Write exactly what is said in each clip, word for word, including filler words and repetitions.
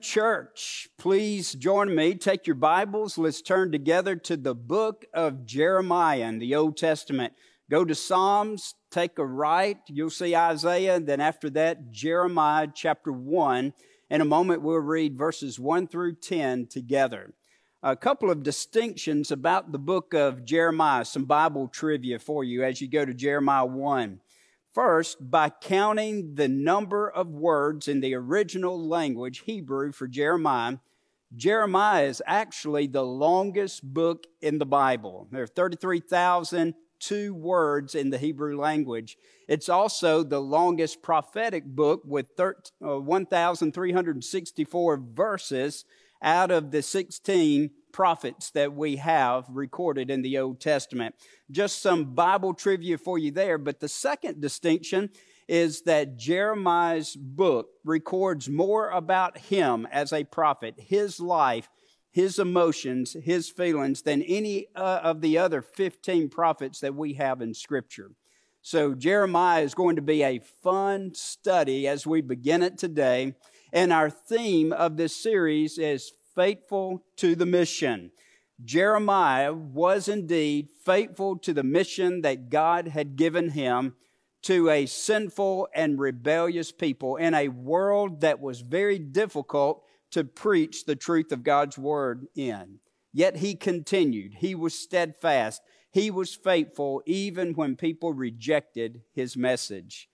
Church, please join me. Take your Bibles. Let's turn together to the book of Jeremiah in the Old Testament. Go to Psalms, take a right. You'll see Isaiah. Then after that, Jeremiah chapter one. In a moment, we'll read verses one through ten together. A couple of distinctions about the book of Jeremiah. Some Bible trivia for you as you go to Jeremiah one. First, by counting the number of words in the original language, Hebrew, for Jeremiah, Jeremiah is actually the longest book in the Bible. There are thirty-three thousand two words in the Hebrew language. It's also the longest prophetic book with one thousand three hundred sixty-four verses out of the sixteen prophets that we have recorded in the Old Testament. Just some Bible trivia for you there, but the second distinction is that Jeremiah's book records more about him as a prophet, his life, his emotions, his feelings, than any uh, of the other fifteen prophets that we have in Scripture. So Jeremiah is going to be a fun study as we begin it today, and our theme of this series is faithful to the mission. Jeremiah was indeed faithful to the mission that God had given him to a sinful and rebellious people in a world that was very difficult to preach the truth of God's word in. Yet he continued. He was steadfast. He was faithful even when people rejected his message.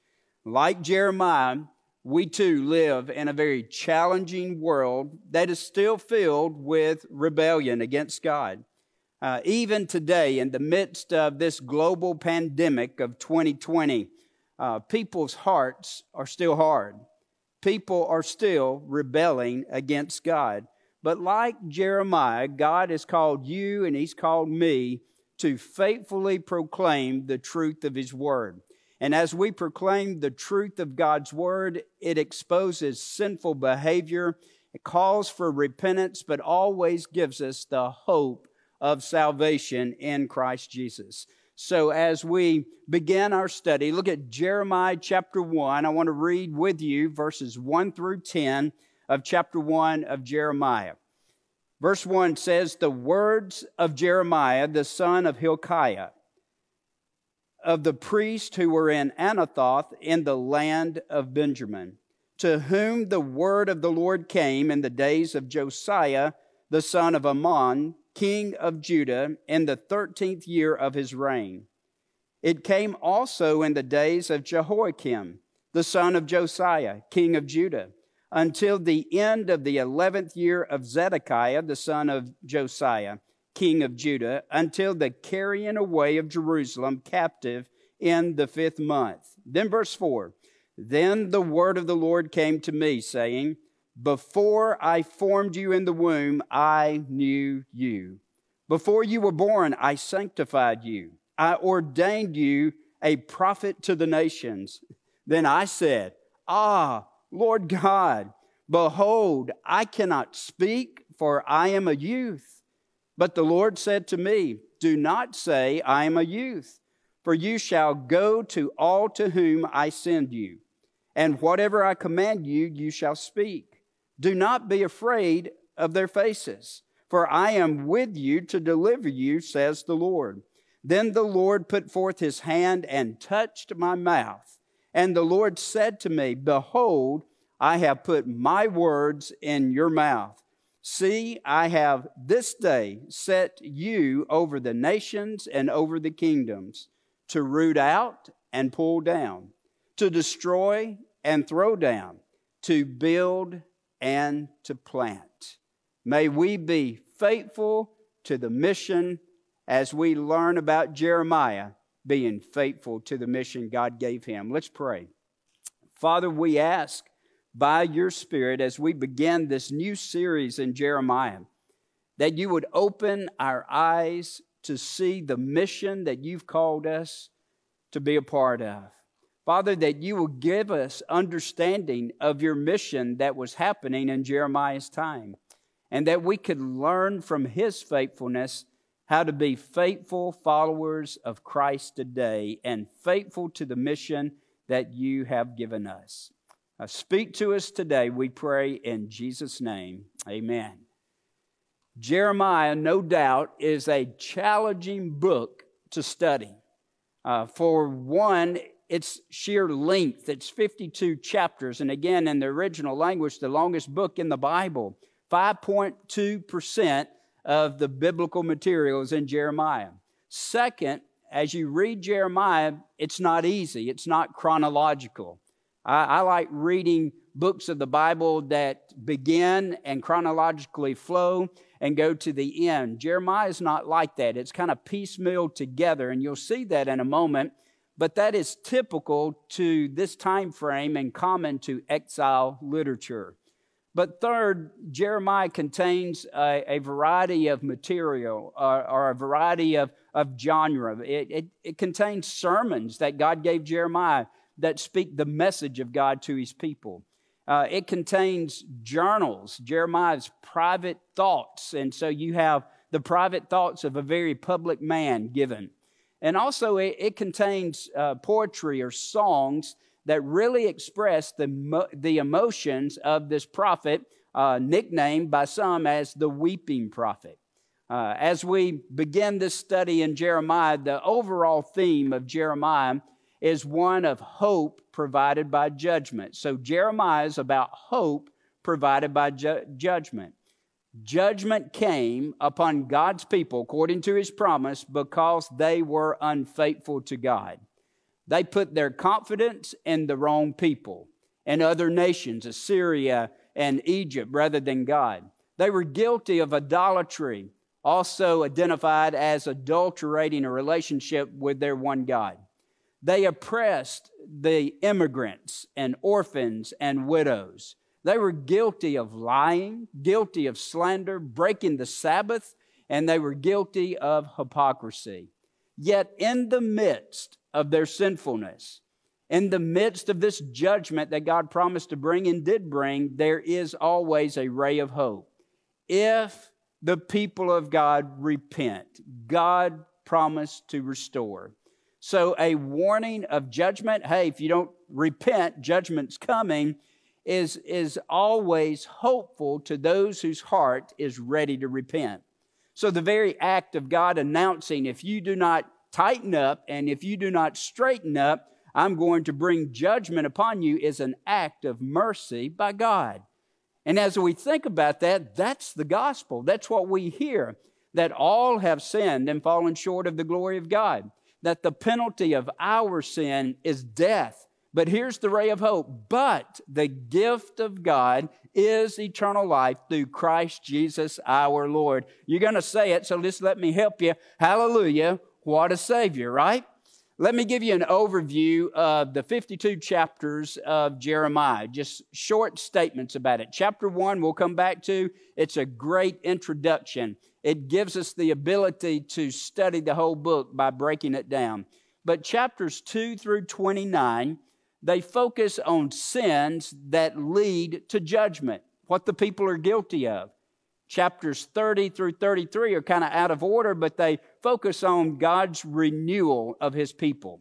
Like Jeremiah, we too live in a very challenging world that is still filled with rebellion against God. Uh, even today, in the midst of this global pandemic of twenty twenty, uh, people's hearts are still hard. People are still rebelling against God. But like Jeremiah, God has called you and He's called me to faithfully proclaim the truth of His word. And as we proclaim the truth of God's word, it exposes sinful behavior, it calls for repentance, but always gives us the hope of salvation in Christ Jesus. So as we begin our study, look at Jeremiah chapter one. I want to read with you verses one through ten of chapter one of Jeremiah. Verse one says, "The words of Jeremiah, the son of Hilkiah, of the priests who were in Anathoth in the land of Benjamin, to whom the word of the Lord came in the days of Josiah, the son of Ammon, king of Judah, in the thirteenth year of his reign. It came also in the days of Jehoiakim, the son of Josiah, king of Judah, until the end of the eleventh year of Zedekiah, the son of Josiah, king of Judah, until the carrying away of Jerusalem captive in the fifth month." Then verse four, "Then the word of the Lord came to me, saying, Before I formed you in the womb, I knew you. Before you were born, I sanctified you. I ordained you a prophet to the nations. Then I said, Ah, Lord God, behold, I cannot speak, for I am a youth. But the Lord said to me, Do not say, I am a youth, for you shall go to all to whom I send you, and whatever I command you, you shall speak. Do not be afraid of their faces, for I am with you to deliver you, says the Lord. Then the Lord put forth his hand and touched my mouth, and the Lord said to me, Behold, I have put my words in your mouth. See, I have this day set you over the nations and over the kingdoms, to root out and pull down, to destroy and throw down, to build and to plant." May we be faithful to the mission as we learn about Jeremiah being faithful to the mission God gave him. Let's pray. Father, we ask, by your Spirit, as we begin this new series in Jeremiah, that you would open our eyes to see the mission that you've called us to be a part of. Father, that you will give us understanding of your mission that was happening in Jeremiah's time, and that we could learn from his faithfulness how to be faithful followers of Christ today and faithful to the mission that you have given us. Uh, speak to us today, we pray in Jesus' name. Amen. Jeremiah, no doubt, is a challenging book to study. Uh, for one, its sheer length. It's fifty-two chapters. And again, in the original language, the longest book in the Bible. five point two percent of the biblical material is in Jeremiah. Second, as you read Jeremiah, it's not easy. It's not chronological. I, I like reading books of the Bible that begin and chronologically flow and go to the end. Jeremiah is not like that. It's kind of piecemeal together, and you'll see that in a moment. But that is typical to this time frame and common to exile literature. But third, Jeremiah contains a, a variety of material or, or a variety of, of genre. It, it, it contains sermons that God gave Jeremiah that speak the message of God to his people. Uh, it contains journals, Jeremiah's private thoughts. And so you have the private thoughts of a very public man given. And also it, it contains uh, poetry or songs that really express the, the emotions of this prophet, uh, nicknamed by some as the weeping prophet. Uh, as we begin this study in Jeremiah, the overall theme of Jeremiah is one of hope provided by judgment. So Jeremiah is about hope provided by ju- judgment. Judgment came upon God's people, according to his promise, because they were unfaithful to God. They put their confidence in the wrong people and other nations, Assyria and Egypt, rather than God. They were guilty of idolatry, also identified as adulterating a relationship with their one God. They oppressed the immigrants and orphans and widows. They were guilty of lying, guilty of slander, breaking the Sabbath, and they were guilty of hypocrisy. Yet in the midst of their sinfulness, in the midst of this judgment that God promised to bring and did bring, there is always a ray of hope. If the people of God repent, God promised to restore. So a warning of judgment, hey, if you don't repent, judgment's coming, is, is always hopeful to those whose heart is ready to repent. So the very act of God announcing, if you do not tighten up and if you do not straighten up, I'm going to bring judgment upon you, is an act of mercy by God. And as we think about that, that's the gospel. That's what we hear, that all have sinned and fallen short of the glory of God, that the penalty of our sin is death. But here's the ray of hope. But the gift of God is eternal life through Christ Jesus our Lord. You're going to say it, so just let me help you. Hallelujah. What a Savior, right? Let me give you an overview of the fifty-two chapters of Jeremiah, just short statements about it. Chapter one, we'll come back to. It's a great introduction. It gives us the ability to study the whole book by breaking it down. But chapters two through twenty-nine, they focus on sins that lead to judgment, what the people are guilty of. Chapters thirty through thirty-three are kind of out of order, but they focus on God's renewal of his people,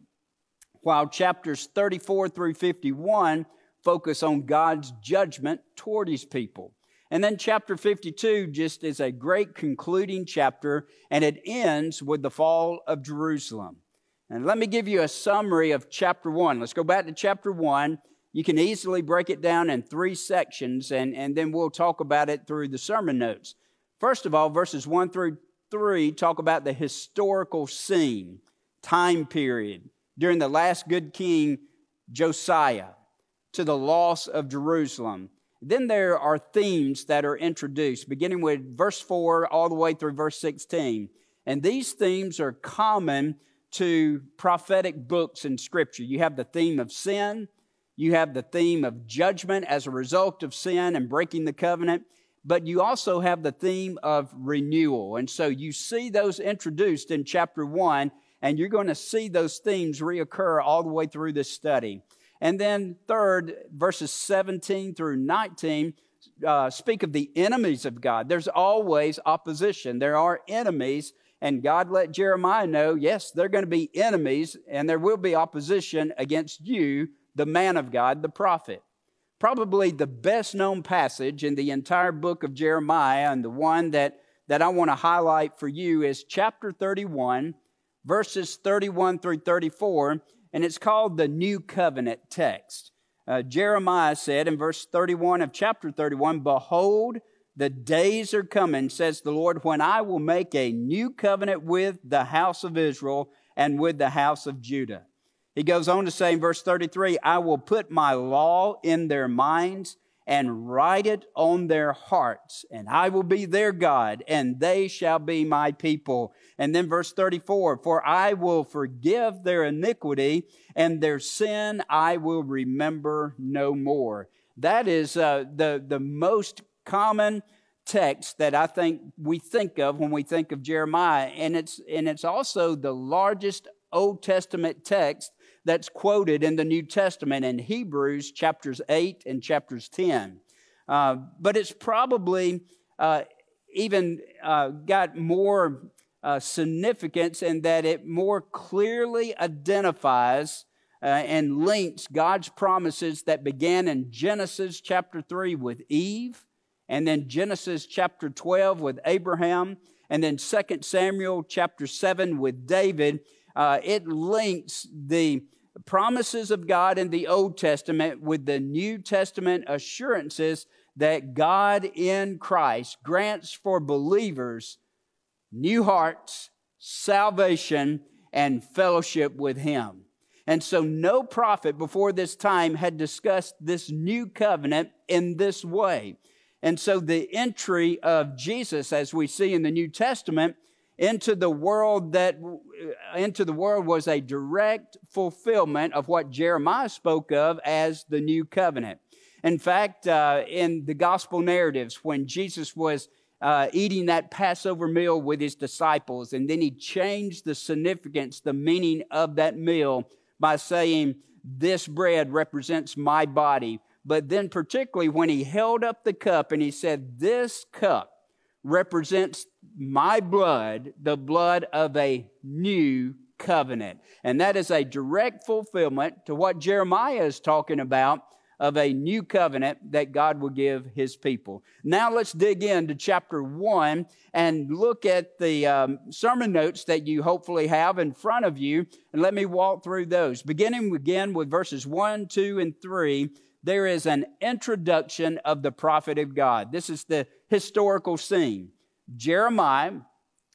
while chapters thirty-four through fifty-one focus on God's judgment toward his people. And then chapter fifty-two just is a great concluding chapter, and it ends with the fall of Jerusalem. And let me give you a summary of chapter one. Let's go back to chapter one. You can easily break it down in three sections, and, and then we'll talk about it through the sermon notes. First of all, verses one through three talk about the historical scene, time period, during the last good king, Josiah, to the loss of Jerusalem. Then there are themes that are introduced, beginning with verse four all the way through verse sixteen. And these themes are common to prophetic books in Scripture. You have the theme of sin. You have the theme of judgment as a result of sin and breaking the covenant. But you also have the theme of renewal. And so you see those introduced in chapter one, and you're going to see those themes reoccur all the way through this study. And then third, verses seventeen through nineteen uh, speak of the enemies of God. There's always opposition. There are enemies, and God let Jeremiah know, yes, there are going to be enemies, and there will be opposition against you, the man of God, the prophet. probably the best known passage in the entire book of Jeremiah, and the one that, that I want to highlight for you is chapter thirty-one, verses thirty-one through thirty-four, and it's called the New Covenant text. Uh, Jeremiah said in verse thirty-one of chapter thirty-one, "Behold, the days are coming, says the Lord, when I will make a new covenant with the house of Israel and with the house of Judah." He goes on to say in verse thirty-three, "I will put my law in their minds and write it on their hearts, and I will be their God, and they shall be my people." And then verse thirty-four, "For I will forgive their iniquity, and their sin I will remember no more." That is uh, the, the most common text that I think we think of when we think of Jeremiah, and it's and it's also the largest Old Testament text that's quoted in the New Testament in Hebrews chapters eight and chapters ten. Uh, but it's probably uh, even uh, got more uh, significance in that it more clearly identifies uh, and links God's promises that began in Genesis chapter three with Eve, and then Genesis chapter twelve with Abraham, and then Second Samuel chapter seven with David. Uh, it links the promises of God in the Old Testament with the New Testament assurances that God in Christ grants for believers new hearts, salvation, and fellowship with Him. And so no prophet before this time had discussed this new covenant in this way. And so the entry of Jesus, as we see in the New Testament, into the world that into the world was a direct fulfillment of what Jeremiah spoke of as the new covenant. In fact, uh, in the gospel narratives, when Jesus was uh, eating that Passover meal with his disciples, and then he changed the significance, the meaning of that meal by saying, "This bread represents my body." But then particularly when he held up the cup and he said, "This cup represents my blood, the blood of a new covenant." And that is a direct fulfillment to what Jeremiah is talking about of a new covenant that God will give His people. Now let's dig into chapter one and look at the um, sermon notes that you hopefully have in front of you. And let me walk through those. Beginning again with verses one, two, and three, there is an introduction of the prophet of God. This is the historical scene. Jeremiah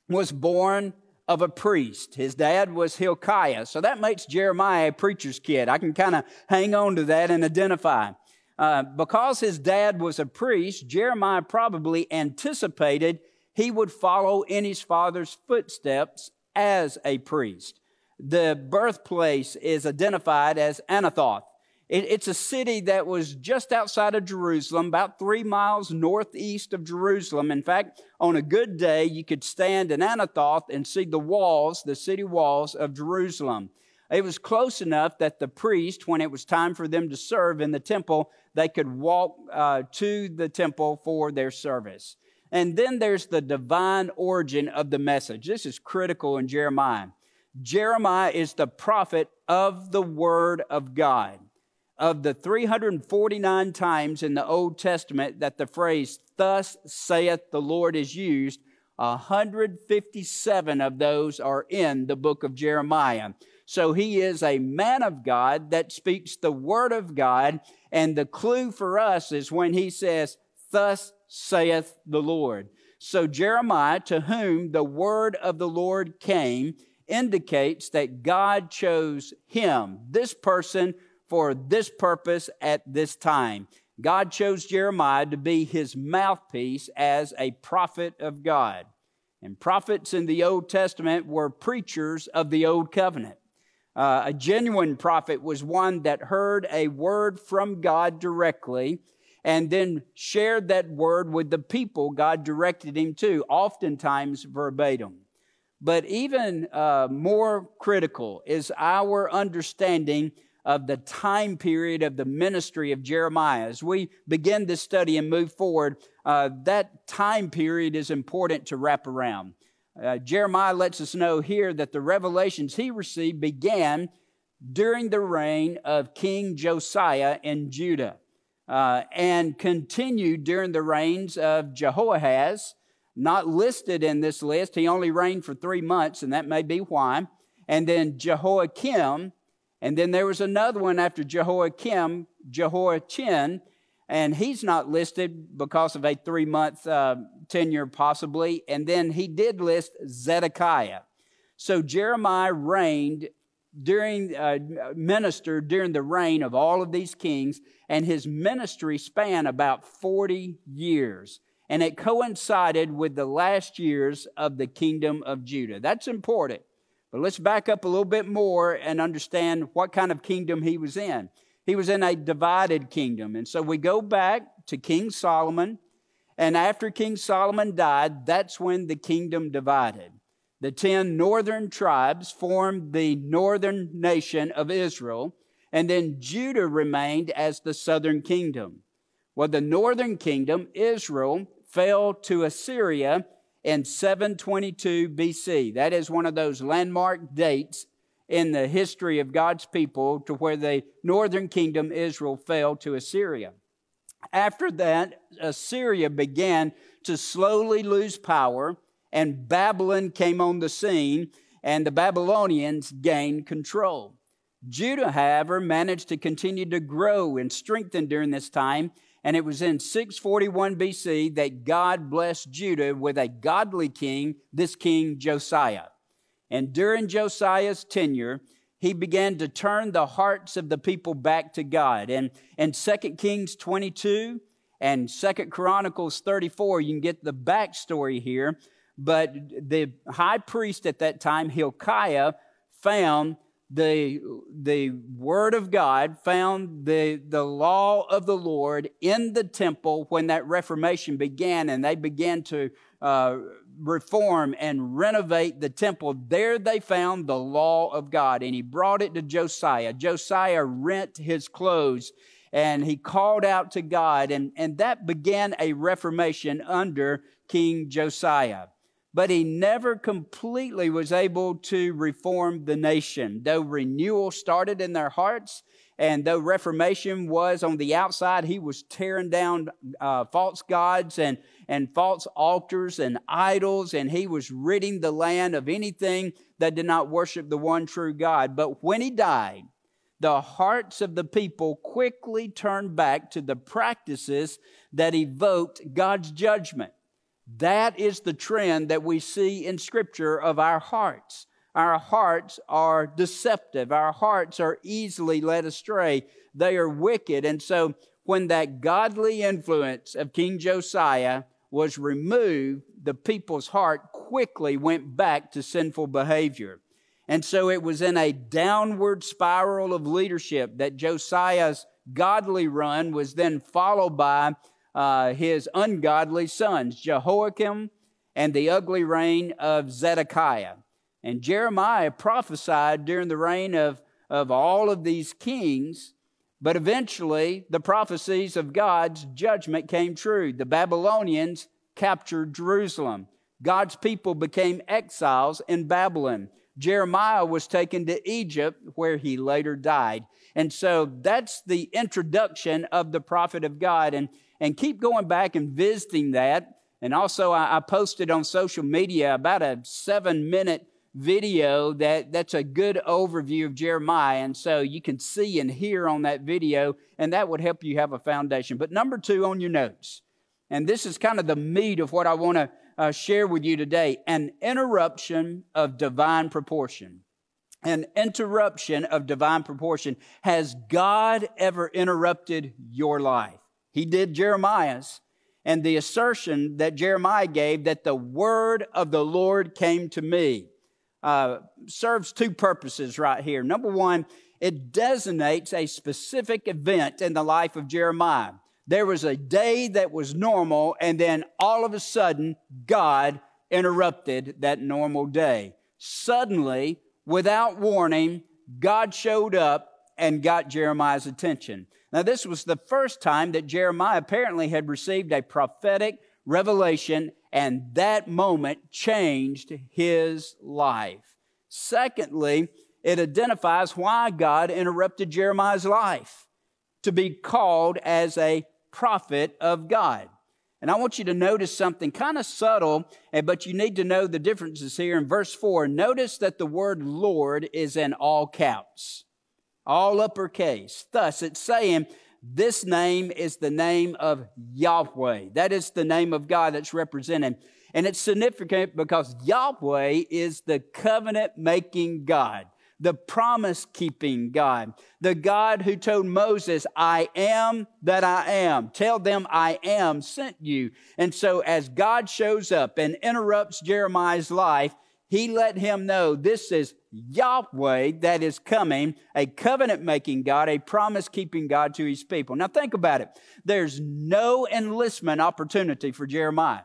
was born of a priest. His dad was Hilkiah. So that makes Jeremiah a preacher's kid. I can kind of hang on to that and identify. Uh, because his dad was a priest, Jeremiah probably anticipated he would follow in his father's footsteps as a priest. The birthplace is identified as Anathoth. It's a city that was just outside of Jerusalem, about three miles northeast of Jerusalem. In fact, on a good day, you could stand in Anathoth and see the walls, the city walls of Jerusalem. It was close enough that the priest, when it was time for them to serve in the temple, they could walk uh, to the temple for their service. And then there's the divine origin of the message. This is critical in Jeremiah. Jeremiah is the prophet of the Word of God. Of the three hundred forty-nine times in the Old Testament that the phrase, "thus saith the Lord," is used, one hundred fifty-seven of those are in the book of Jeremiah. So he is a man of God that speaks the word of God, and the clue for us is when he says, "thus saith the Lord." So Jeremiah, to whom the word of the Lord came, indicates that God chose him, this person, for this purpose at this time. God chose Jeremiah to be his mouthpiece as a prophet of God. And prophets in the Old Testament were preachers of the Old Covenant. Uh, a genuine prophet was one that heard a word from God directly and then shared that word with the people God directed him to, oftentimes verbatim. But even uh, more critical is our understanding of the time period of the ministry of Jeremiah. As we begin this study and move forward, uh, that time period is important to wrap around. Uh, Jeremiah lets us know here that the revelations he received began during the reign of King Josiah in Judah. uh, and continued during the reigns of Jehoahaz, not listed in this list. He only reigned for three months, and that may be why. And then Jehoiakim, and then there was another one after Jehoiakim, Jehoiachin, and he's not listed because of a three-month uh, tenure possibly. And then he did list Zedekiah. So Jeremiah reigned during, uh, ministered during the reign of all of these kings, and his ministry spanned about forty years. And it coincided with the last years of the kingdom of Judah. That's important. But let's back up a little bit more and understand what kind of kingdom he was in. He was in a divided kingdom. And so we go back to King Solomon. And after King Solomon died, that's when the kingdom divided. The ten northern tribes formed the northern nation of Israel. And then Judah remained as the southern kingdom. Well, the northern kingdom, Israel, fell to Assyria in seven twenty-two B C. That is one of those landmark dates in the history of God's people, to where the northern kingdom, Israel, fell to Assyria. After that, Assyria began to slowly lose power, and Babylon came on the scene, and the Babylonians gained control. Judah, however, managed to continue to grow and strengthen during this time, and it was in six forty-one B C that God blessed Judah with a godly king, this king Josiah. And during Josiah's tenure, he began to turn the hearts of the people back to God. And in Second Kings twenty-two and Second Chronicles thirty-four, you can get the backstory here. But the high priest at that time, Hilkiah, found The, the word of God, found the, the law of the Lord in the temple when that Reformation began, and they began to uh, reform and renovate the temple. There they found the law of God, and he brought it to Josiah. Josiah rent his clothes, and he called out to God, and, and that began a Reformation under King Josiah. But he never completely was able to reform the nation. Though renewal started in their hearts, and though reformation was on the outside, he was tearing down uh, false gods and, and false altars and idols, and he was ridding the land of anything that did not worship the one true God. But when he died, the hearts of the people quickly turned back to the practices that evoked God's judgment. That is the trend that we see in Scripture of our hearts. Our hearts are deceptive. Our hearts are easily led astray. They are wicked. And so when that godly influence of King Josiah was removed, the people's heart quickly went back to sinful behavior. And so it was in a downward spiral of leadership that Josiah's godly run was then followed by Uh, his ungodly sons, Jehoiakim, and the ugly reign of Zedekiah. And Jeremiah prophesied during the reign of, of all of these kings, but eventually the prophecies of God's judgment came true. The Babylonians captured Jerusalem. God's people became exiles in Babylon. Jeremiah was taken to Egypt, where he later died. And so that's the introduction of the prophet of God. And And keep going back and visiting that. And also, I, I posted on social media about a seven-minute video that, that's a good overview of Jeremiah. And so you can see and hear on that video, and that would help you have a foundation. But number two on your notes, and this is kind of the meat of what I want to uh, share with you today, an interruption of divine proportion. An interruption of divine proportion. Has God ever interrupted your life? He did Jeremiah's, and the assertion that Jeremiah gave that the word of the Lord came to me uh, serves two purposes right here. Number one, it designates a specific event in the life of Jeremiah. There was a day that was normal, and then all of a sudden, God interrupted that normal day. Suddenly, without warning, God showed up and got Jeremiah's attention. Now, this was the first time that Jeremiah apparently had received a prophetic revelation, and that moment changed his life. Secondly, it identifies why God interrupted Jeremiah's life. to be called as a prophet of God. And I want you to notice something kind of subtle, but you need to know the differences here. In verse four, notice that the word Lord is in all caps, all uppercase. Thus, it's saying this name is the name of Yahweh. That is the name of God that's represented. And it's significant because Yahweh is the covenant-making God, the promise-keeping God, the God who told Moses, I am that I am. Tell them I am sent you. And so as God shows up and interrupts Jeremiah's life, he let him know this is Yahweh that is coming, a covenant-making God, a promise-keeping God to his people. Now think about it. There's no enlistment opportunity for Jeremiah.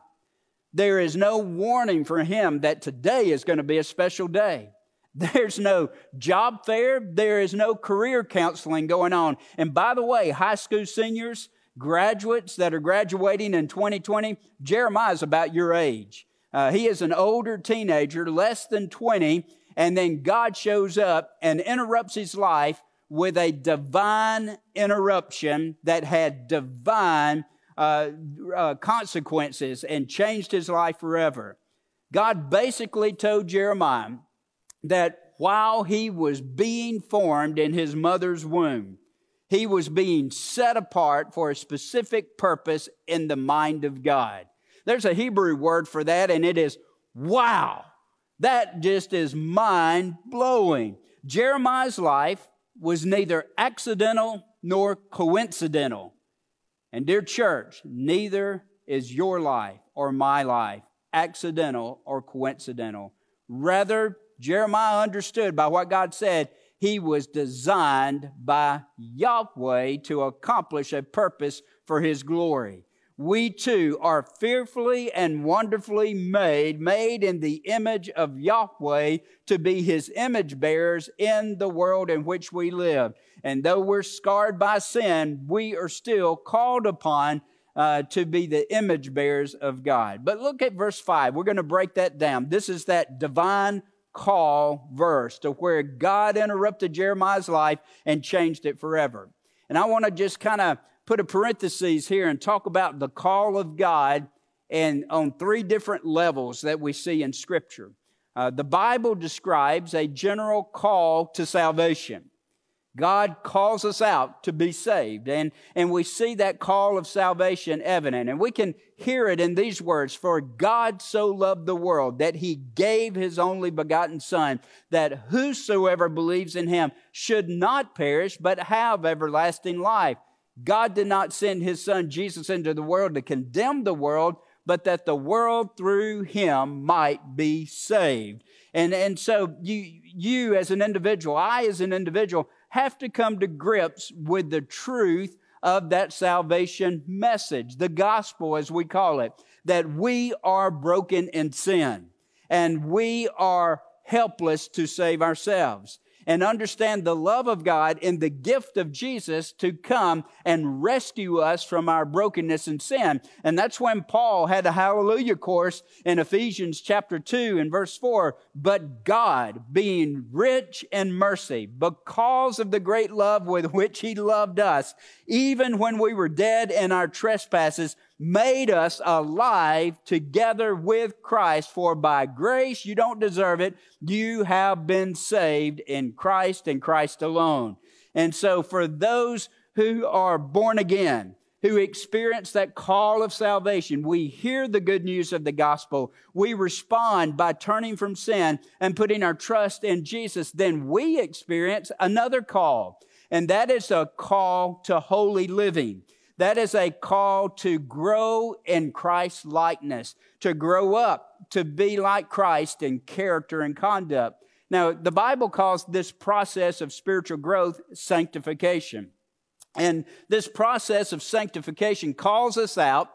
There is no warning for him that today is going to be a special day. There's no job fair. There is no career counseling going on. And by the way, high school seniors, graduates that are graduating in twenty twenty, Jeremiah's about your age. Uh, he is an older teenager, less than twenty, and then God shows up and interrupts his life with a divine interruption that had divine uh, uh, consequences and changed his life forever. God basically told Jeremiah that while he was being formed in his mother's womb, he was being set apart for a specific purpose in the mind of God. There's a Hebrew word for that, and it is wow. That just is mind-blowing. Jeremiah's life was neither accidental nor coincidental. And dear church, neither is your life or my life accidental or coincidental. Rather, Jeremiah understood by what God said, he was designed by Yahweh to accomplish a purpose for his glory. We too are fearfully and wonderfully made, made in the image of Yahweh to be his image bearers in the world in which we live. And though we're scarred by sin, we are still called upon uh, to be the image bearers of God. But look at verse five. We're going to break that down. This is that divine call verse to where God interrupted Jeremiah's life and changed it forever. And I want to just kind of put a parenthesis here and talk about the call of God and on three different levels that we see in Scripture. Uh, the Bible describes a general call to salvation. God calls us out to be saved, and, and we see that call of salvation evident. And we can hear it in these words, for God so loved the world that he gave his only begotten Son, that whosoever believes in him should not perish but have everlasting life. God did not send his Son Jesus into the world to condemn the world, but that the world through him might be saved. And, and so you, you as an individual, I as an individual, have to come to grips with the truth of that salvation message, the gospel as we call it, that we are broken in sin and we are helpless to save ourselves, and understand the love of God in the gift of Jesus to come and rescue us from our brokenness and sin. And that's when Paul had a hallelujah course in Ephesians chapter two and verse four. But God, being rich in mercy, because of the great love with which he loved us, even when we were dead in our trespasses, made us alive together with Christ, for by grace, you don't deserve it, you have been saved in Christ and Christ alone. And so for those who are born again, who experience that call of salvation, we hear the good news of the gospel, we respond by turning from sin and putting our trust in Jesus, then we experience another call, and that is a call to holy living. That is a call to grow in Christ's likeness, to grow up, to be like Christ in character and conduct. Now, the Bible calls this process of spiritual growth sanctification. And this process of sanctification calls us out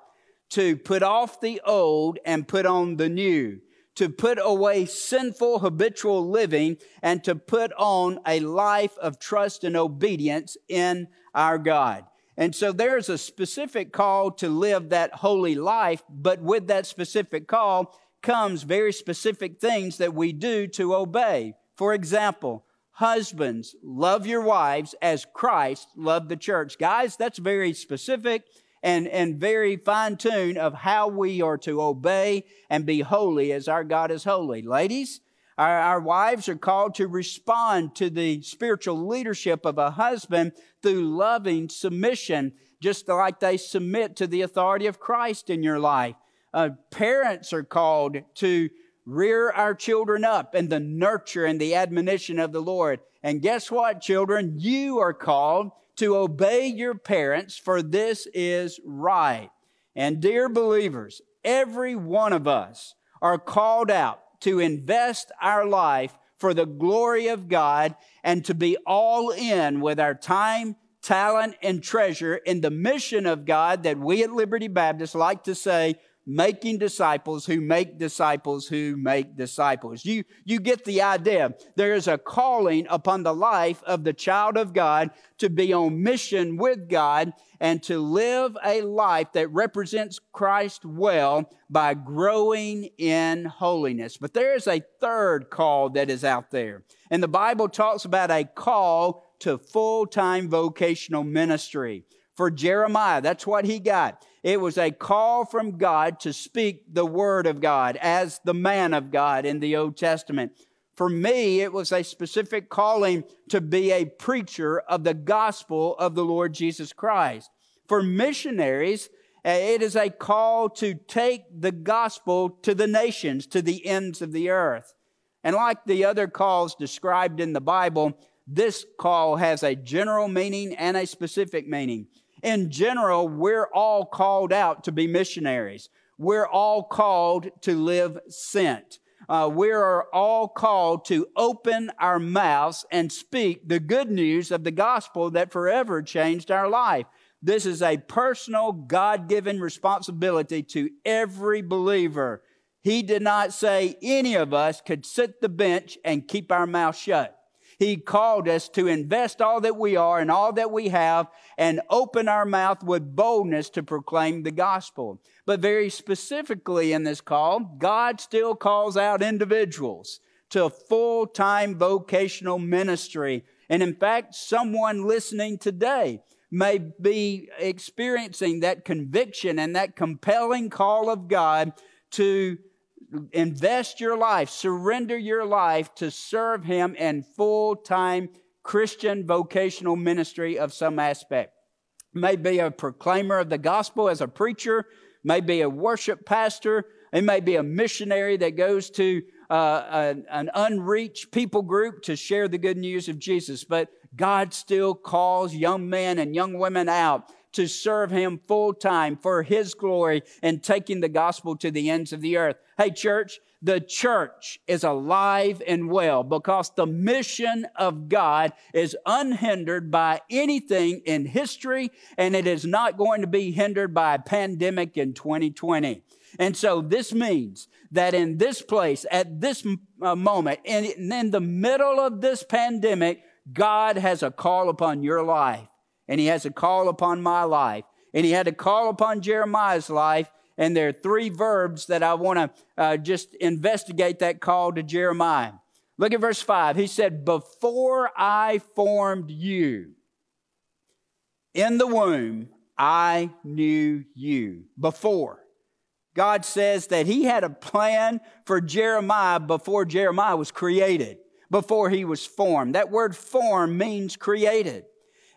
to put off the old and put on the new, to put away sinful habitual living and to put on a life of trust and obedience in our God. And so there's a specific call to live that holy life, but with that specific call comes very specific things that we do to obey. For example, husbands, love your wives as Christ loved the church. Guys, that's very specific and, and very fine-tuned of how we are to obey and be holy as our God is holy. Ladies, our, our wives are called to respond to the spiritual leadership of a husband through loving submission, just like they submit to the authority of Christ in your life. Uh, parents are called to rear our children up in the nurture and the admonition of the Lord. And guess what, children? You are called to obey your parents, for this is right. And dear believers, every one of us are called out to invest our life for the glory of God and to be all in with our time, talent, and treasure in the mission of God that we at Liberty Baptist like to say, making disciples who make disciples who make disciples. You, you get the idea. There is a calling upon the life of the child of God to be on mission with God and to live a life that represents Christ well by growing in holiness. But there is a third call that is out there. And the Bible talks about a call to full-time vocational ministry. For Jeremiah, that's what he got. It was a call from God to speak the word of God as the man of God in the Old Testament. For me, it was a specific calling to be a preacher of the gospel of the Lord Jesus Christ. For missionaries, it is a call to take the gospel to the nations, to the ends of the earth. And like the other calls described in the Bible, this call has a general meaning and a specific meaning. In general, we're all called out to be missionaries. We're all called to live sent. Uh, we are all called to open our mouths and speak the good news of the gospel that forever changed our life. This is a personal, God-given responsibility to every believer. He did not say any of us could sit the bench and keep our mouth shut. He called us to invest all that we are and all that we have and open our mouth with boldness to proclaim the gospel. But very specifically in this call, God still calls out individuals to full-time vocational ministry. And in fact, someone listening today may be experiencing that conviction and that compelling call of God to invest your life, surrender your life to serve Him in full-time Christian vocational ministry of some aspect. Maybe a proclaimer of the gospel as a preacher, maybe a worship pastor, it may be a missionary that goes to uh, an, an unreached people group to share the good news of Jesus. But God still calls young men and young women out to serve Him full-time for His glory and taking the gospel to the ends of the earth. Hey, church, the church is alive and well because the mission of God is unhindered by anything in history, and it is not going to be hindered by a pandemic in twenty twenty. And so this means that in this place, at this moment, and in the middle of this pandemic, God has a call upon your life. And He has a call upon my life. And He had a call upon Jeremiah's life. And there are three verbs that I want to uh, just investigate that call to Jeremiah. Look at verse five. He said, before I formed you in the womb, I knew you. Before. God says that He had a plan for Jeremiah before Jeremiah was created, before he was formed. That word form means created.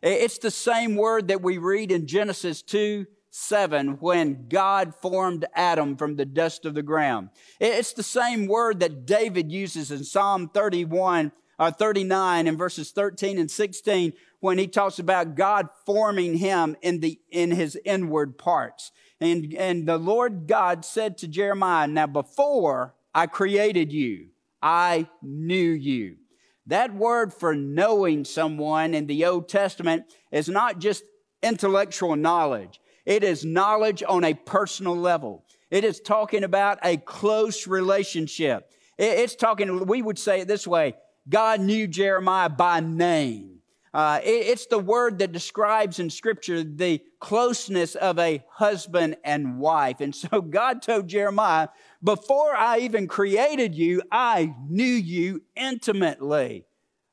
It's the same word that we read in Genesis two seven when God formed Adam from the dust of the ground. It's the same word that David uses in Psalm thirty-one or thirty-nine in verses thirteen and sixteen when he talks about God forming him in the in his inward parts. And, and the Lord God said to Jeremiah, now before I created you, I knew you. That word for knowing someone in the Old Testament is not just intellectual knowledge. It is knowledge on a personal level. It is talking about a close relationship. It's talking, we would say it this way, God knew Jeremiah by name. Uh, it's the word that describes in Scripture the closeness of a husband and wife. And so God told Jeremiah, before I even created you, I knew you intimately.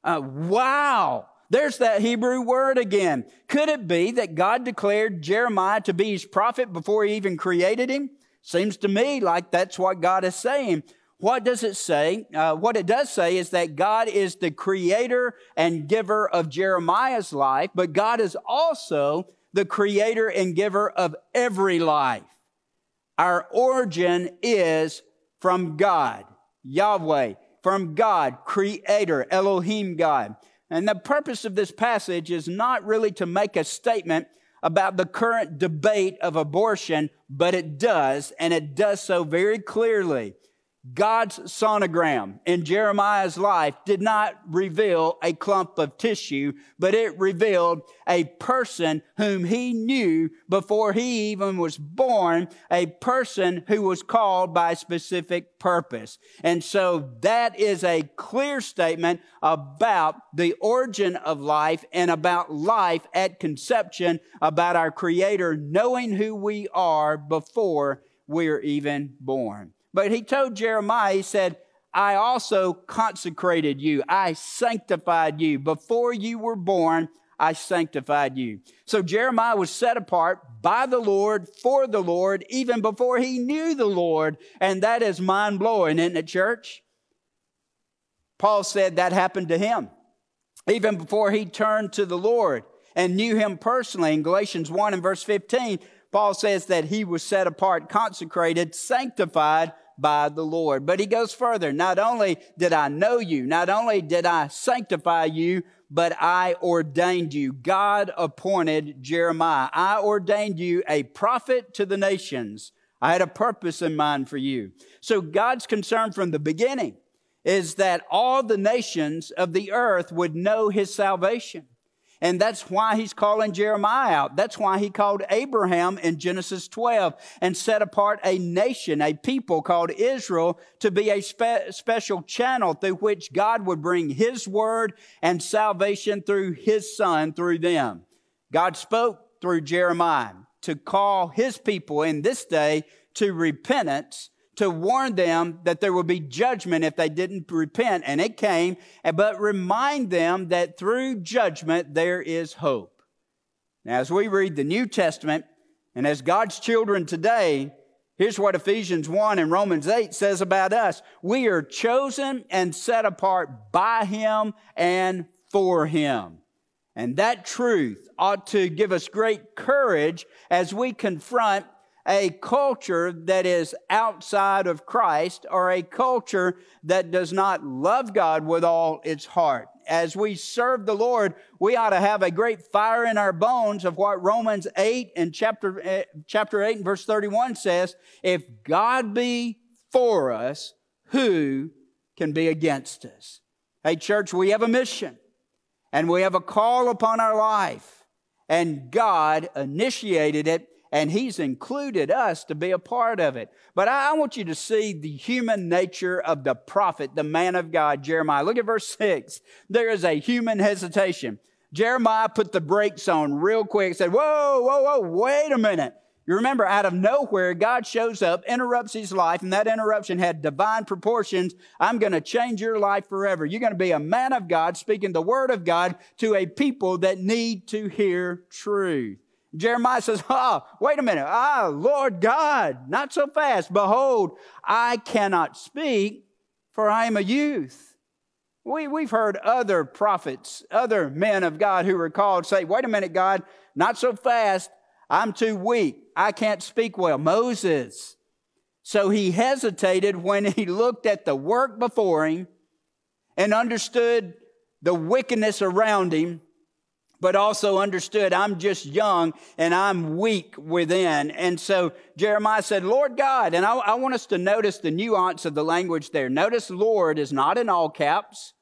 Uh, wow. There's that Hebrew word again. Could it be that God declared Jeremiah to be his prophet before he even created him? Seems to me like that's what God is saying. What does it say? Uh, what it does say is that God is the creator and giver of Jeremiah's life, but God is also the creator and giver of every life. Our origin is from God, Yahweh, from God, creator, Elohim God. And the purpose of this passage is not really to make a statement about the current debate of abortion, but it does, and it does so very clearly. God's sonogram in Jeremiah's life did not reveal a clump of tissue, but it revealed a person whom he knew before he even was born, a person who was called by a specific purpose. And so that is a clear statement about the origin of life and about life at conception, about our Creator knowing who we are before we're even born. But he told Jeremiah, he said, I also consecrated you. I sanctified you. Before you were born, I sanctified you. So Jeremiah was set apart by the Lord, for the Lord, even before he knew the Lord. And that is mind-blowing, isn't it, church? Paul said that happened to him, even before he turned to the Lord and knew him personally. In Galatians one and verse fifteen, Paul says that he was set apart, consecrated, sanctified by the Lord. But he goes further. Not only did I know you, not only did I sanctify you, but I ordained you. God appointed Jeremiah. I ordained you a prophet to the nations. I had a purpose in mind for you. So God's concern from the beginning is that all the nations of the earth would know his salvation. And that's why he's calling Jeremiah out. That's why he called Abraham in Genesis twelve and set apart a nation, a people called Israel, to be a spe- special channel through which God would bring his word and salvation through his son, through them. God spoke through Jeremiah to call his people in this day to repentance, to warn them that there would be judgment if they didn't repent, and it came, but remind them that through judgment there is hope. Now, as we read the New Testament, and as God's children today, here's what Ephesians one and Romans eight says about us. We are chosen and set apart by him and for him. And that truth ought to give us great courage as we confront a culture that is outside of Christ, or a culture that does not love God with all its heart. As we serve the Lord, we ought to have a great fire in our bones of what Romans eight and chapter, uh, chapter eight and verse thirty-one says, if God be for us, who can be against us? Hey, church, we have a mission, and we have a call upon our life, and God initiated it, and he's included us to be a part of it. But I want you to see the human nature of the prophet, the man of God, Jeremiah. Look at verse six. There is a human hesitation. Jeremiah put the brakes on real quick, said, whoa, whoa, whoa, wait a minute. You remember, out of nowhere, God shows up, interrupts his life, and that interruption had divine proportions. I'm going to change your life forever. You're going to be a man of God speaking the word of God to a people that need to hear truth. Jeremiah says, oh, wait a minute. Ah, oh, Lord God, not so fast. Behold, I cannot speak, for I am a youth. We, we've heard other prophets, other men of God who were called say, wait a minute, God, not so fast. I'm too weak. I can't speak well. Moses. So he hesitated when he looked at the work before him and understood the wickedness around him, but also understood, I'm just young and I'm weak within. And so Jeremiah said, Lord God, and I, I want us to notice the nuance of the language there. Notice Lord is not in all caps,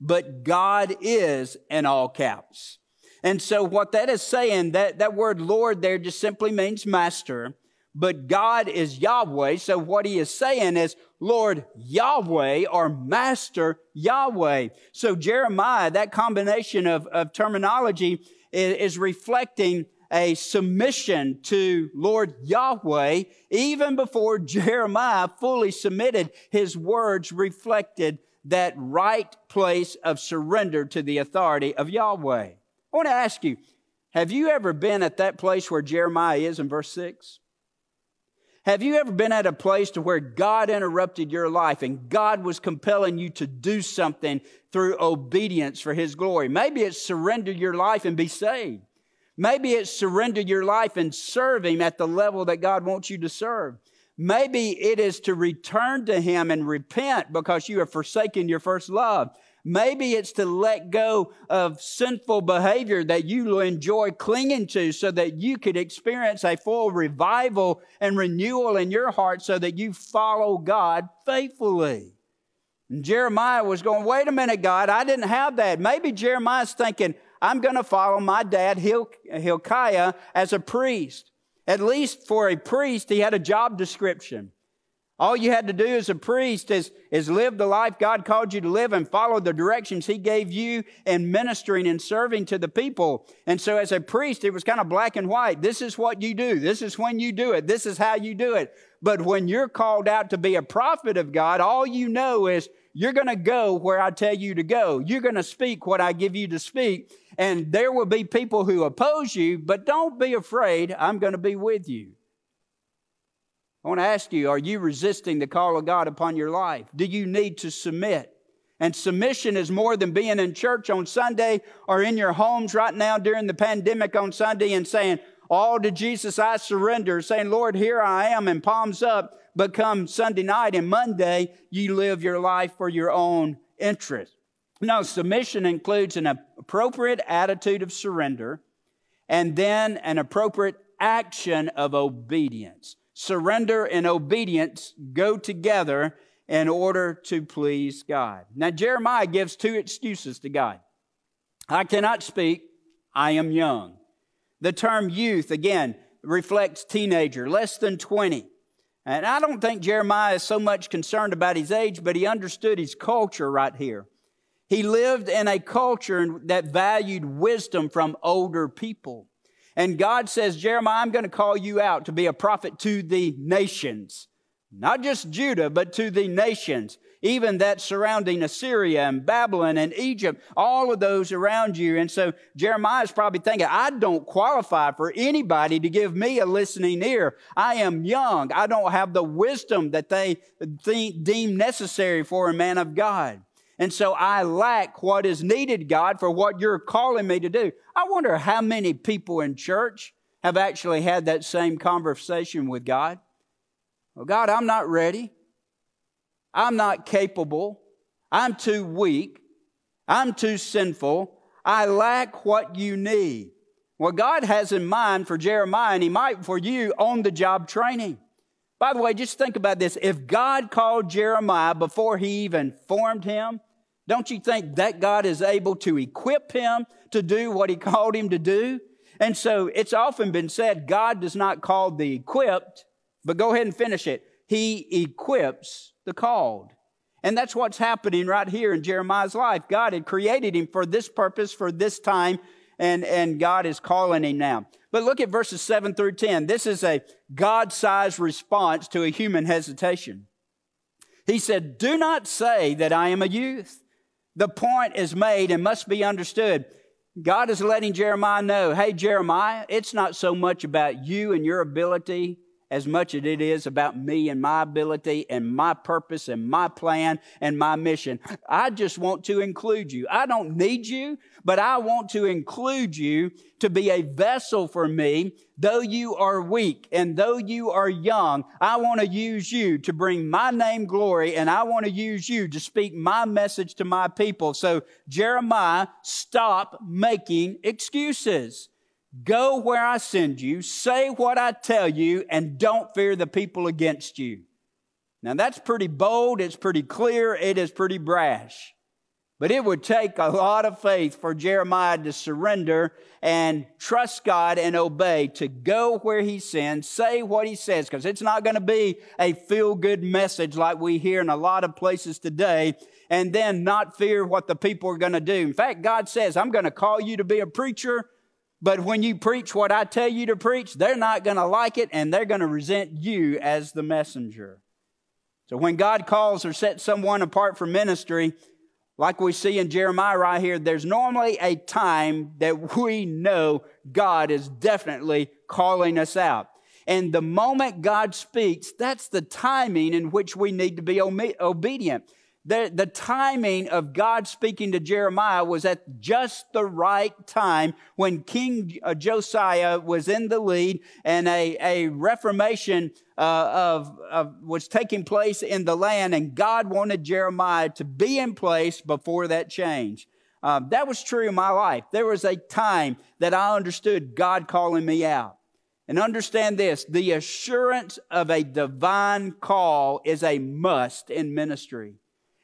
but God is in all caps. And so what that is saying, that, that word Lord there just simply means master, but God is Yahweh. So what he is saying is, Lord Yahweh or Master Yahweh. So Jeremiah, that combination of, of terminology is, is reflecting a submission to Lord Yahweh. Even before Jeremiah fully submitted, his words reflected that right place of surrender to the authority of Yahweh. I want to ask you, have you ever been at that place where Jeremiah is in verse six? Have you ever been at a place to where God interrupted your life and God was compelling you to do something through obedience for His glory? Maybe it's surrender your life and be saved. Maybe it's surrender your life and serve Him at the level that God wants you to serve. Maybe it is to return to Him and repent because you have forsaken your first love. Maybe it's to let go of sinful behavior that you enjoy clinging to so that you could experience a full revival and renewal in your heart so that you follow God faithfully. And Jeremiah was going, wait a minute, God, I didn't have that. Maybe Jeremiah's thinking, I'm going to follow my dad, Hil- Hilkiah, as a priest. At least for a priest, he had a job description. All you had to do as a priest is, is live the life God called you to live and follow the directions He gave you in ministering and serving to the people. And so as a priest, it was kind of black and white. This is what you do. This is when you do it. This is how you do it. But when you're called out to be a prophet of God, all you know is you're going to go where I tell you to go. You're going to speak what I give you to speak. And there will be people who oppose you, but don't be afraid. I'm going to be with you. I want to ask you, are you resisting the call of God upon your life? Do you need to submit? And submission is more than being in church on Sunday or in your homes right now during the pandemic on Sunday and saying, all to Jesus I surrender, saying, Lord, here I am, and palms up. But come Sunday night and Monday, you live your life for your own interest. No, submission includes an appropriate attitude of surrender and then an appropriate action of obedience. Surrender and obedience go together in order to please God. Now, Jeremiah gives two excuses to God. I cannot speak. I am young. The term youth, again, reflects teenager, less than twenty. And I don't think Jeremiah is so much concerned about his age, but he understood his culture right here. He lived in a culture that valued wisdom from older people. And God says, Jeremiah, I'm going to call you out to be a prophet to the nations. Not just Judah, but to the nations. Even that surrounding Assyria and Babylon and Egypt, all of those around you. And so Jeremiah's probably thinking, I don't qualify for anybody to give me a listening ear. I am young. I don't have the wisdom that they think, deem necessary for a man of God. And so I lack what is needed, God, for what you're calling me to do. I wonder how many people in church have actually had that same conversation with God. Well, God, I'm not ready. I'm not capable. I'm too weak. I'm too sinful. I lack what you need. Well, God has in mind for Jeremiah, and He might for you, on-the-job training. By the way, just think about this. If God called Jeremiah before He even formed him, don't you think that God is able to equip him to do what He called him to do? And so it's often been said, God does not call the equipped, but go ahead and finish it. He equips the called. And that's what's happening right here in Jeremiah's life. God had created him for this purpose, for this time, and, and God is calling him now. But look at verses seven through ten. This is a God-sized response to a human hesitation. He said, do not say that I am a youth. The point is made and must be understood. God is letting Jeremiah know, hey, Jeremiah, it's not so much about you and your ability as much as it is about me and my ability and my purpose and my plan and my mission. I just want to include you. I don't need you, but I want to include you to be a vessel for me. Though you are weak and though you are young, I want to use you to bring my name glory, and I want to use you to speak my message to my people. So Jeremiah, stop making excuses. Go where I send you, say what I tell you, and don't fear the people against you. Now that's pretty bold, it's pretty clear, it is pretty brash. But it would take a lot of faith for Jeremiah to surrender and trust God and obey, to go where He sends, say what He says, because it's not going to be a feel-good message like we hear in a lot of places today, and then not fear what the people are going to do. In fact, God says, I'm going to call you to be a preacher, but when you preach what I tell you to preach, they're not going to like it, and they're going to resent you as the messenger. So when God calls or sets someone apart for ministry, like we see in Jeremiah right here, there's normally a time that we know God is definitely calling us out. And the moment God speaks, that's the timing in which we need to be obedient. The, the timing of God speaking to Jeremiah was at just the right time when King Josiah was in the lead and a, a reformation uh, of, of was taking place in the land, and God wanted Jeremiah to be in place before that change. Uh, that was true in my life. There was a time that I understood God calling me out. And understand this, the assurance of a divine call is a must in ministry.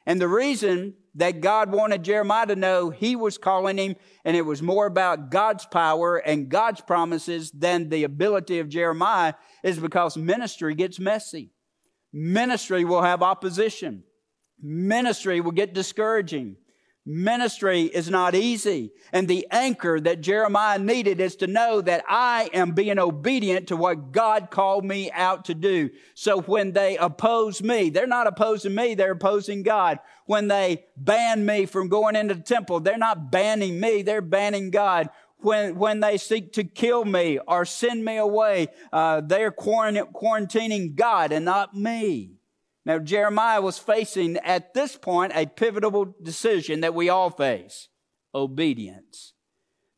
And the reason that God wanted Jeremiah to know he was calling him, and it was more about God's power and God's promises than the ability of Jeremiah, is because ministry gets messy. Ministry will have opposition. Ministry will get discouraging. Ministry is not easy. And the anchor that Jeremiah needed is to know that I am being obedient to what God called me out to do. So when they oppose me, they're not opposing me, they're opposing God. When they ban me from going into the temple, they're not banning me, they're banning God. When when they seek to kill me or send me away, uh, they're quarantining God and not me. Now, Jeremiah was facing, at this point, a pivotal decision that we all face, obedience.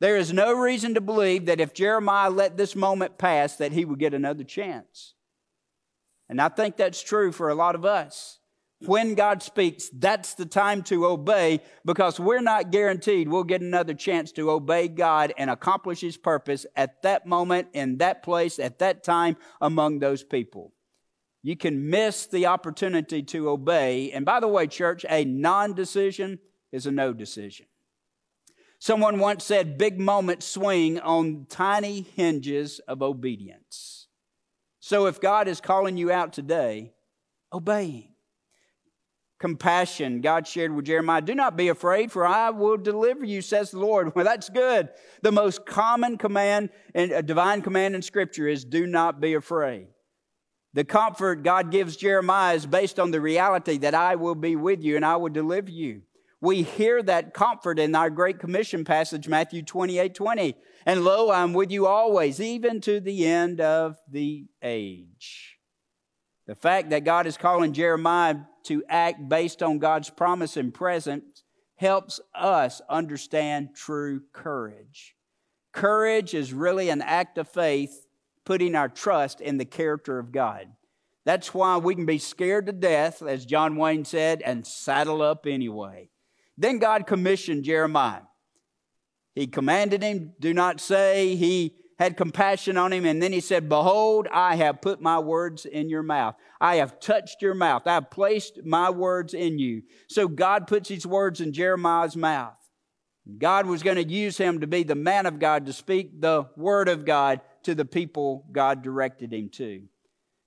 There is no reason to believe that if Jeremiah let this moment pass, that he would get another chance. And I think that's true for a lot of us. When God speaks, that's the time to obey, because we're not guaranteed we'll get another chance to obey God and accomplish His purpose at that moment, in that place, at that time, among those people. You can miss the opportunity to obey. And by the way, church, a non-decision is a no decision. Someone once said, big moments swing on tiny hinges of obedience. So if God is calling you out today, obey Him. Compassion, God shared with Jeremiah, do not be afraid, for I will deliver you, says the Lord. Well, that's good. The most common command, and a divine command in Scripture, is do not be afraid. The comfort God gives Jeremiah is based on the reality that I will be with you and I will deliver you. We hear that comfort in our Great Commission passage, Matthew twenty-eight twenty. And lo, I'm with you always, even to the end of the age. The fact that God is calling Jeremiah to act based on God's promise and presence helps us understand true courage. Courage is really an act of faith, putting our trust in the character of God. That's why we can be scared to death, as John Wayne said, and saddle up anyway. Then God commissioned Jeremiah. He commanded him, do not say. He had compassion on him, and then he said, behold, I have put my words in your mouth. I have touched your mouth. I have placed my words in you. So God puts His words in Jeremiah's mouth. God was going to use him to be the man of God, to speak the word of God to the people God directed him to.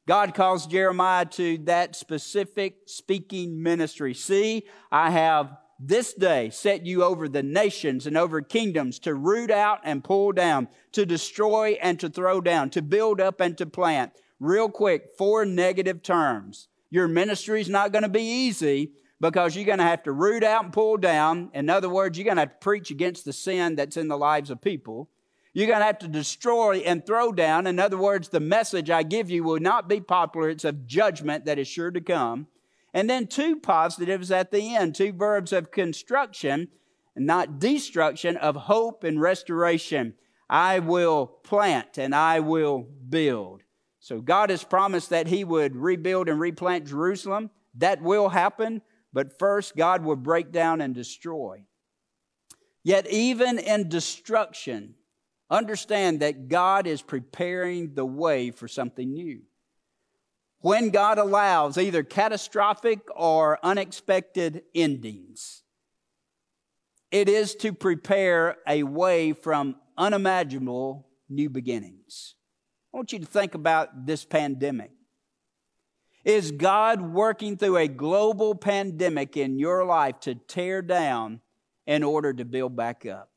God calls Jeremiah to that specific speaking ministry. See, I have this day set you over the nations and over kingdoms to root out and pull down, to destroy and to throw down, to build up and to plant. Real quick, four negative terms. Your ministry is not going to be easy, because you're going to have to root out and pull down. In other words, you're going to have to preach against the sin that's in the lives of people. You're going to have to destroy and throw down. In other words, the message I give you will not be popular. It's of judgment that is sure to come. And then two positives at the end, two verbs of construction, not destruction, of hope and restoration. I will plant and I will build. So God has promised that He would rebuild and replant Jerusalem. That will happen, but first God will break down and destroy. Yet even in destruction, understand that God is preparing the way for something new. When God allows either catastrophic or unexpected endings, it is to prepare a way from unimaginable new beginnings. I want you to think about this pandemic. Is God working through a global pandemic in your life to tear down in order to build back up?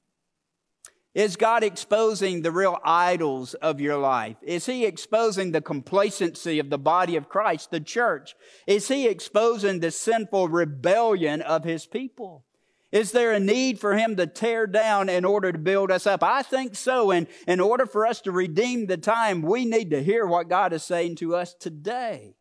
Is God exposing the real idols of your life? Is he exposing the complacency of the body of Christ, the church? Is he exposing the sinful rebellion of his people? Is there a need for him to tear down in order to build us up? I think so. And in order for us to redeem the time, we need to hear what God is saying to us today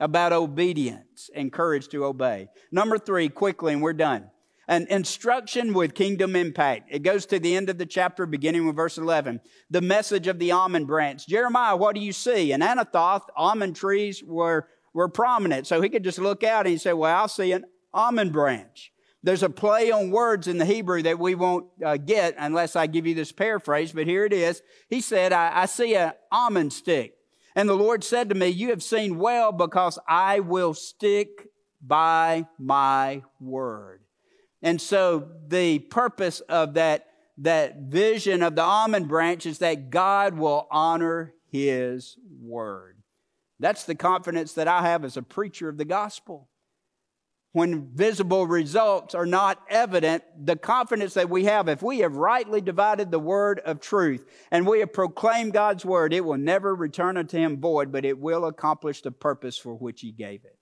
about obedience and courage to obey. Number three, quickly, and we're done. An instruction with kingdom impact. It goes to the end of the chapter, beginning with verse eleven. The message of the almond branch. Jeremiah, what do you see? In Anathoth, almond trees were, were prominent. So he could just look out and say, well, I'll see an almond branch. There's a play on words in the Hebrew that we won't uh, get unless I give you this paraphrase, but here it is. He said, I, I see an almond stick. And the Lord said to me, you have seen well because I will stick by my word. And so the purpose of that, that vision of the almond branch is that God will honor his word. That's the confidence that I have as a preacher of the gospel. When visible results are not evident, the confidence that we have, if we have rightly divided the word of truth and we have proclaimed God's word, it will never return unto him void, but it will accomplish the purpose for which he gave it.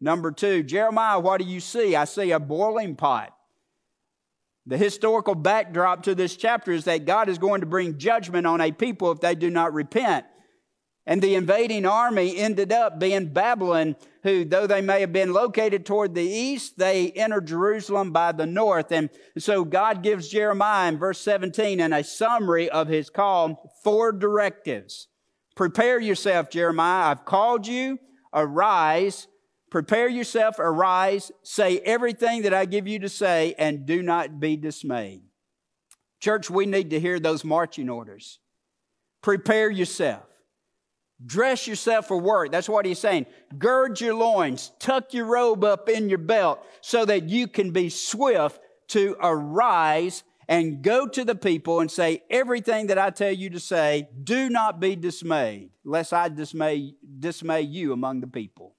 Number two, Jeremiah, what do you see? I see a boiling pot. The historical backdrop to this chapter is that God is going to bring judgment on a people if they do not repent. And the invading army ended up being Babylon, who, though they may have been located toward the east, they entered Jerusalem by the north. And so God gives Jeremiah in verse seventeen in a summary of his call, four directives. Prepare yourself, Jeremiah. I've called you. Arise. Prepare yourself, arise, say everything that I give you to say, and do not be dismayed. Church, we need to hear those marching orders. Prepare yourself. Dress yourself for work. That's what he's saying. Gird your loins, tuck your robe up in your belt so that you can be swift to arise and go to the people and say everything that I tell you to say. Do not be dismayed, lest I dismay, dismay you among the people.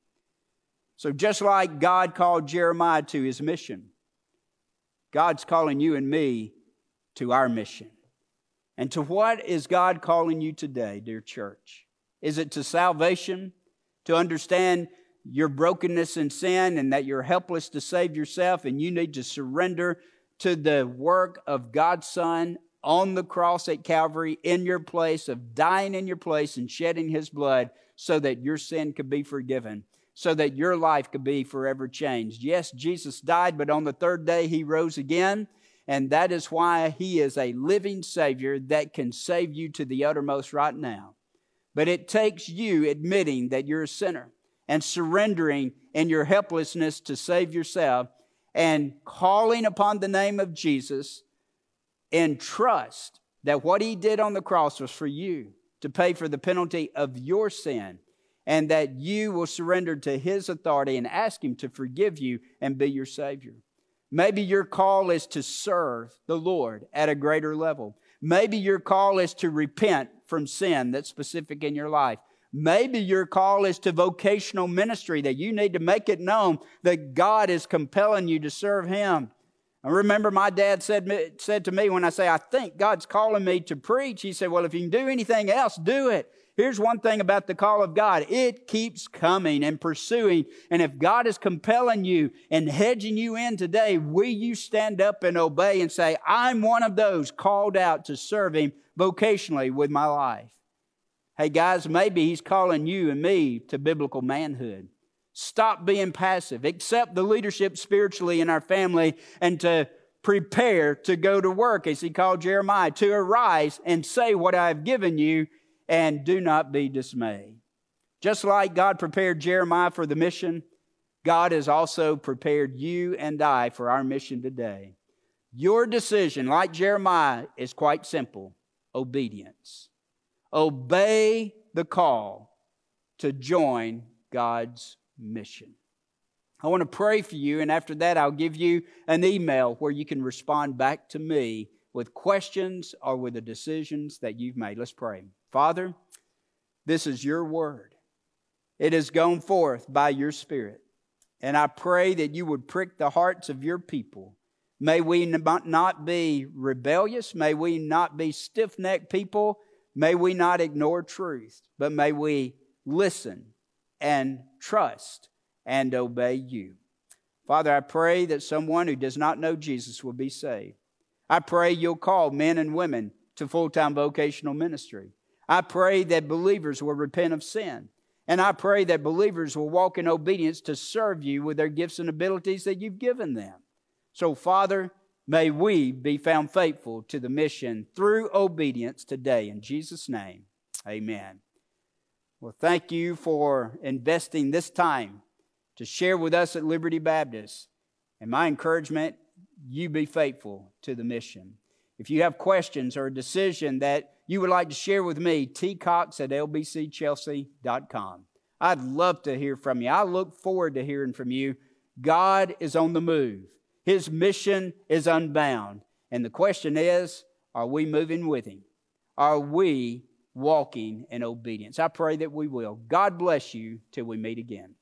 So just like God called Jeremiah to his mission, God's calling you and me to our mission. And to what is God calling you today, dear church? Is it to salvation, to understand your brokenness and sin and that you're helpless to save yourself and you need to surrender to the work of God's Son on the cross at Calvary in your place, of dying in your place and shedding his blood so that your sin could be forgiven, so that your life could be forever changed? Yes, Jesus died, but on the third day he rose again, and that is why he is a living Savior that can save you to the uttermost right now. But it takes you admitting that you're a sinner and surrendering in your helplessness to save yourself and calling upon the name of Jesus in trust that what he did on the cross was for you to pay for the penalty of your sin, and that you will surrender to his authority and ask him to forgive you and be your Savior. Maybe your call is to serve the Lord at a greater level. Maybe your call is to repent from sin that's specific in your life. Maybe your call is to vocational ministry, that you need to make it known that God is compelling you to serve him. I remember my dad said, said to me when I say, I think God's calling me to preach. He said, well, if you can do anything else, do it. Here's one thing about the call of God. It keeps coming and pursuing. And if God is compelling you and hedging you in today, will you stand up and obey and say, I'm one of those called out to serve him vocationally with my life? Hey guys, maybe he's calling you and me to biblical manhood. Stop being passive. Accept the leadership spiritually in our family and to prepare to go to work, as he called Jeremiah, to arise and say what I have given you, and do not be dismayed. Just like God prepared Jeremiah for the mission, God has also prepared you and I for our mission today. Your decision, like Jeremiah, is quite simple. Obedience. Obey the call to join God's mission. I want to pray for you, and after that I'll give you an email where you can respond back to me with questions or with the decisions that you've made. Let's pray. Father, this is your word. It has gone forth by your Spirit. And I pray that you would prick the hearts of your people, May we not be rebellious. May we not be stiff-necked people. May we not ignore truth, but may we listen and trust and obey you. Father, I pray that someone who does not know Jesus will be saved. I pray you'll call men and women to full-time vocational ministry. I pray that believers will repent of sin. And I pray that believers will walk in obedience to serve you with their gifts and abilities that you've given them. So, Father, may we be found faithful to the mission through obedience today. In Jesus' name, amen. Well, thank you for investing this time to share with us at Liberty Baptist. And my encouragement, you be faithful to the mission. If you have questions or a decision that you would like to share with me, t cox at l b c chelsea dot com. I'd love to hear from you. I look forward to hearing from you. God is on the move. His mission is unbound. And the question is, are we moving with him? Are we walking in obedience? I pray that we will. God bless you till we meet again.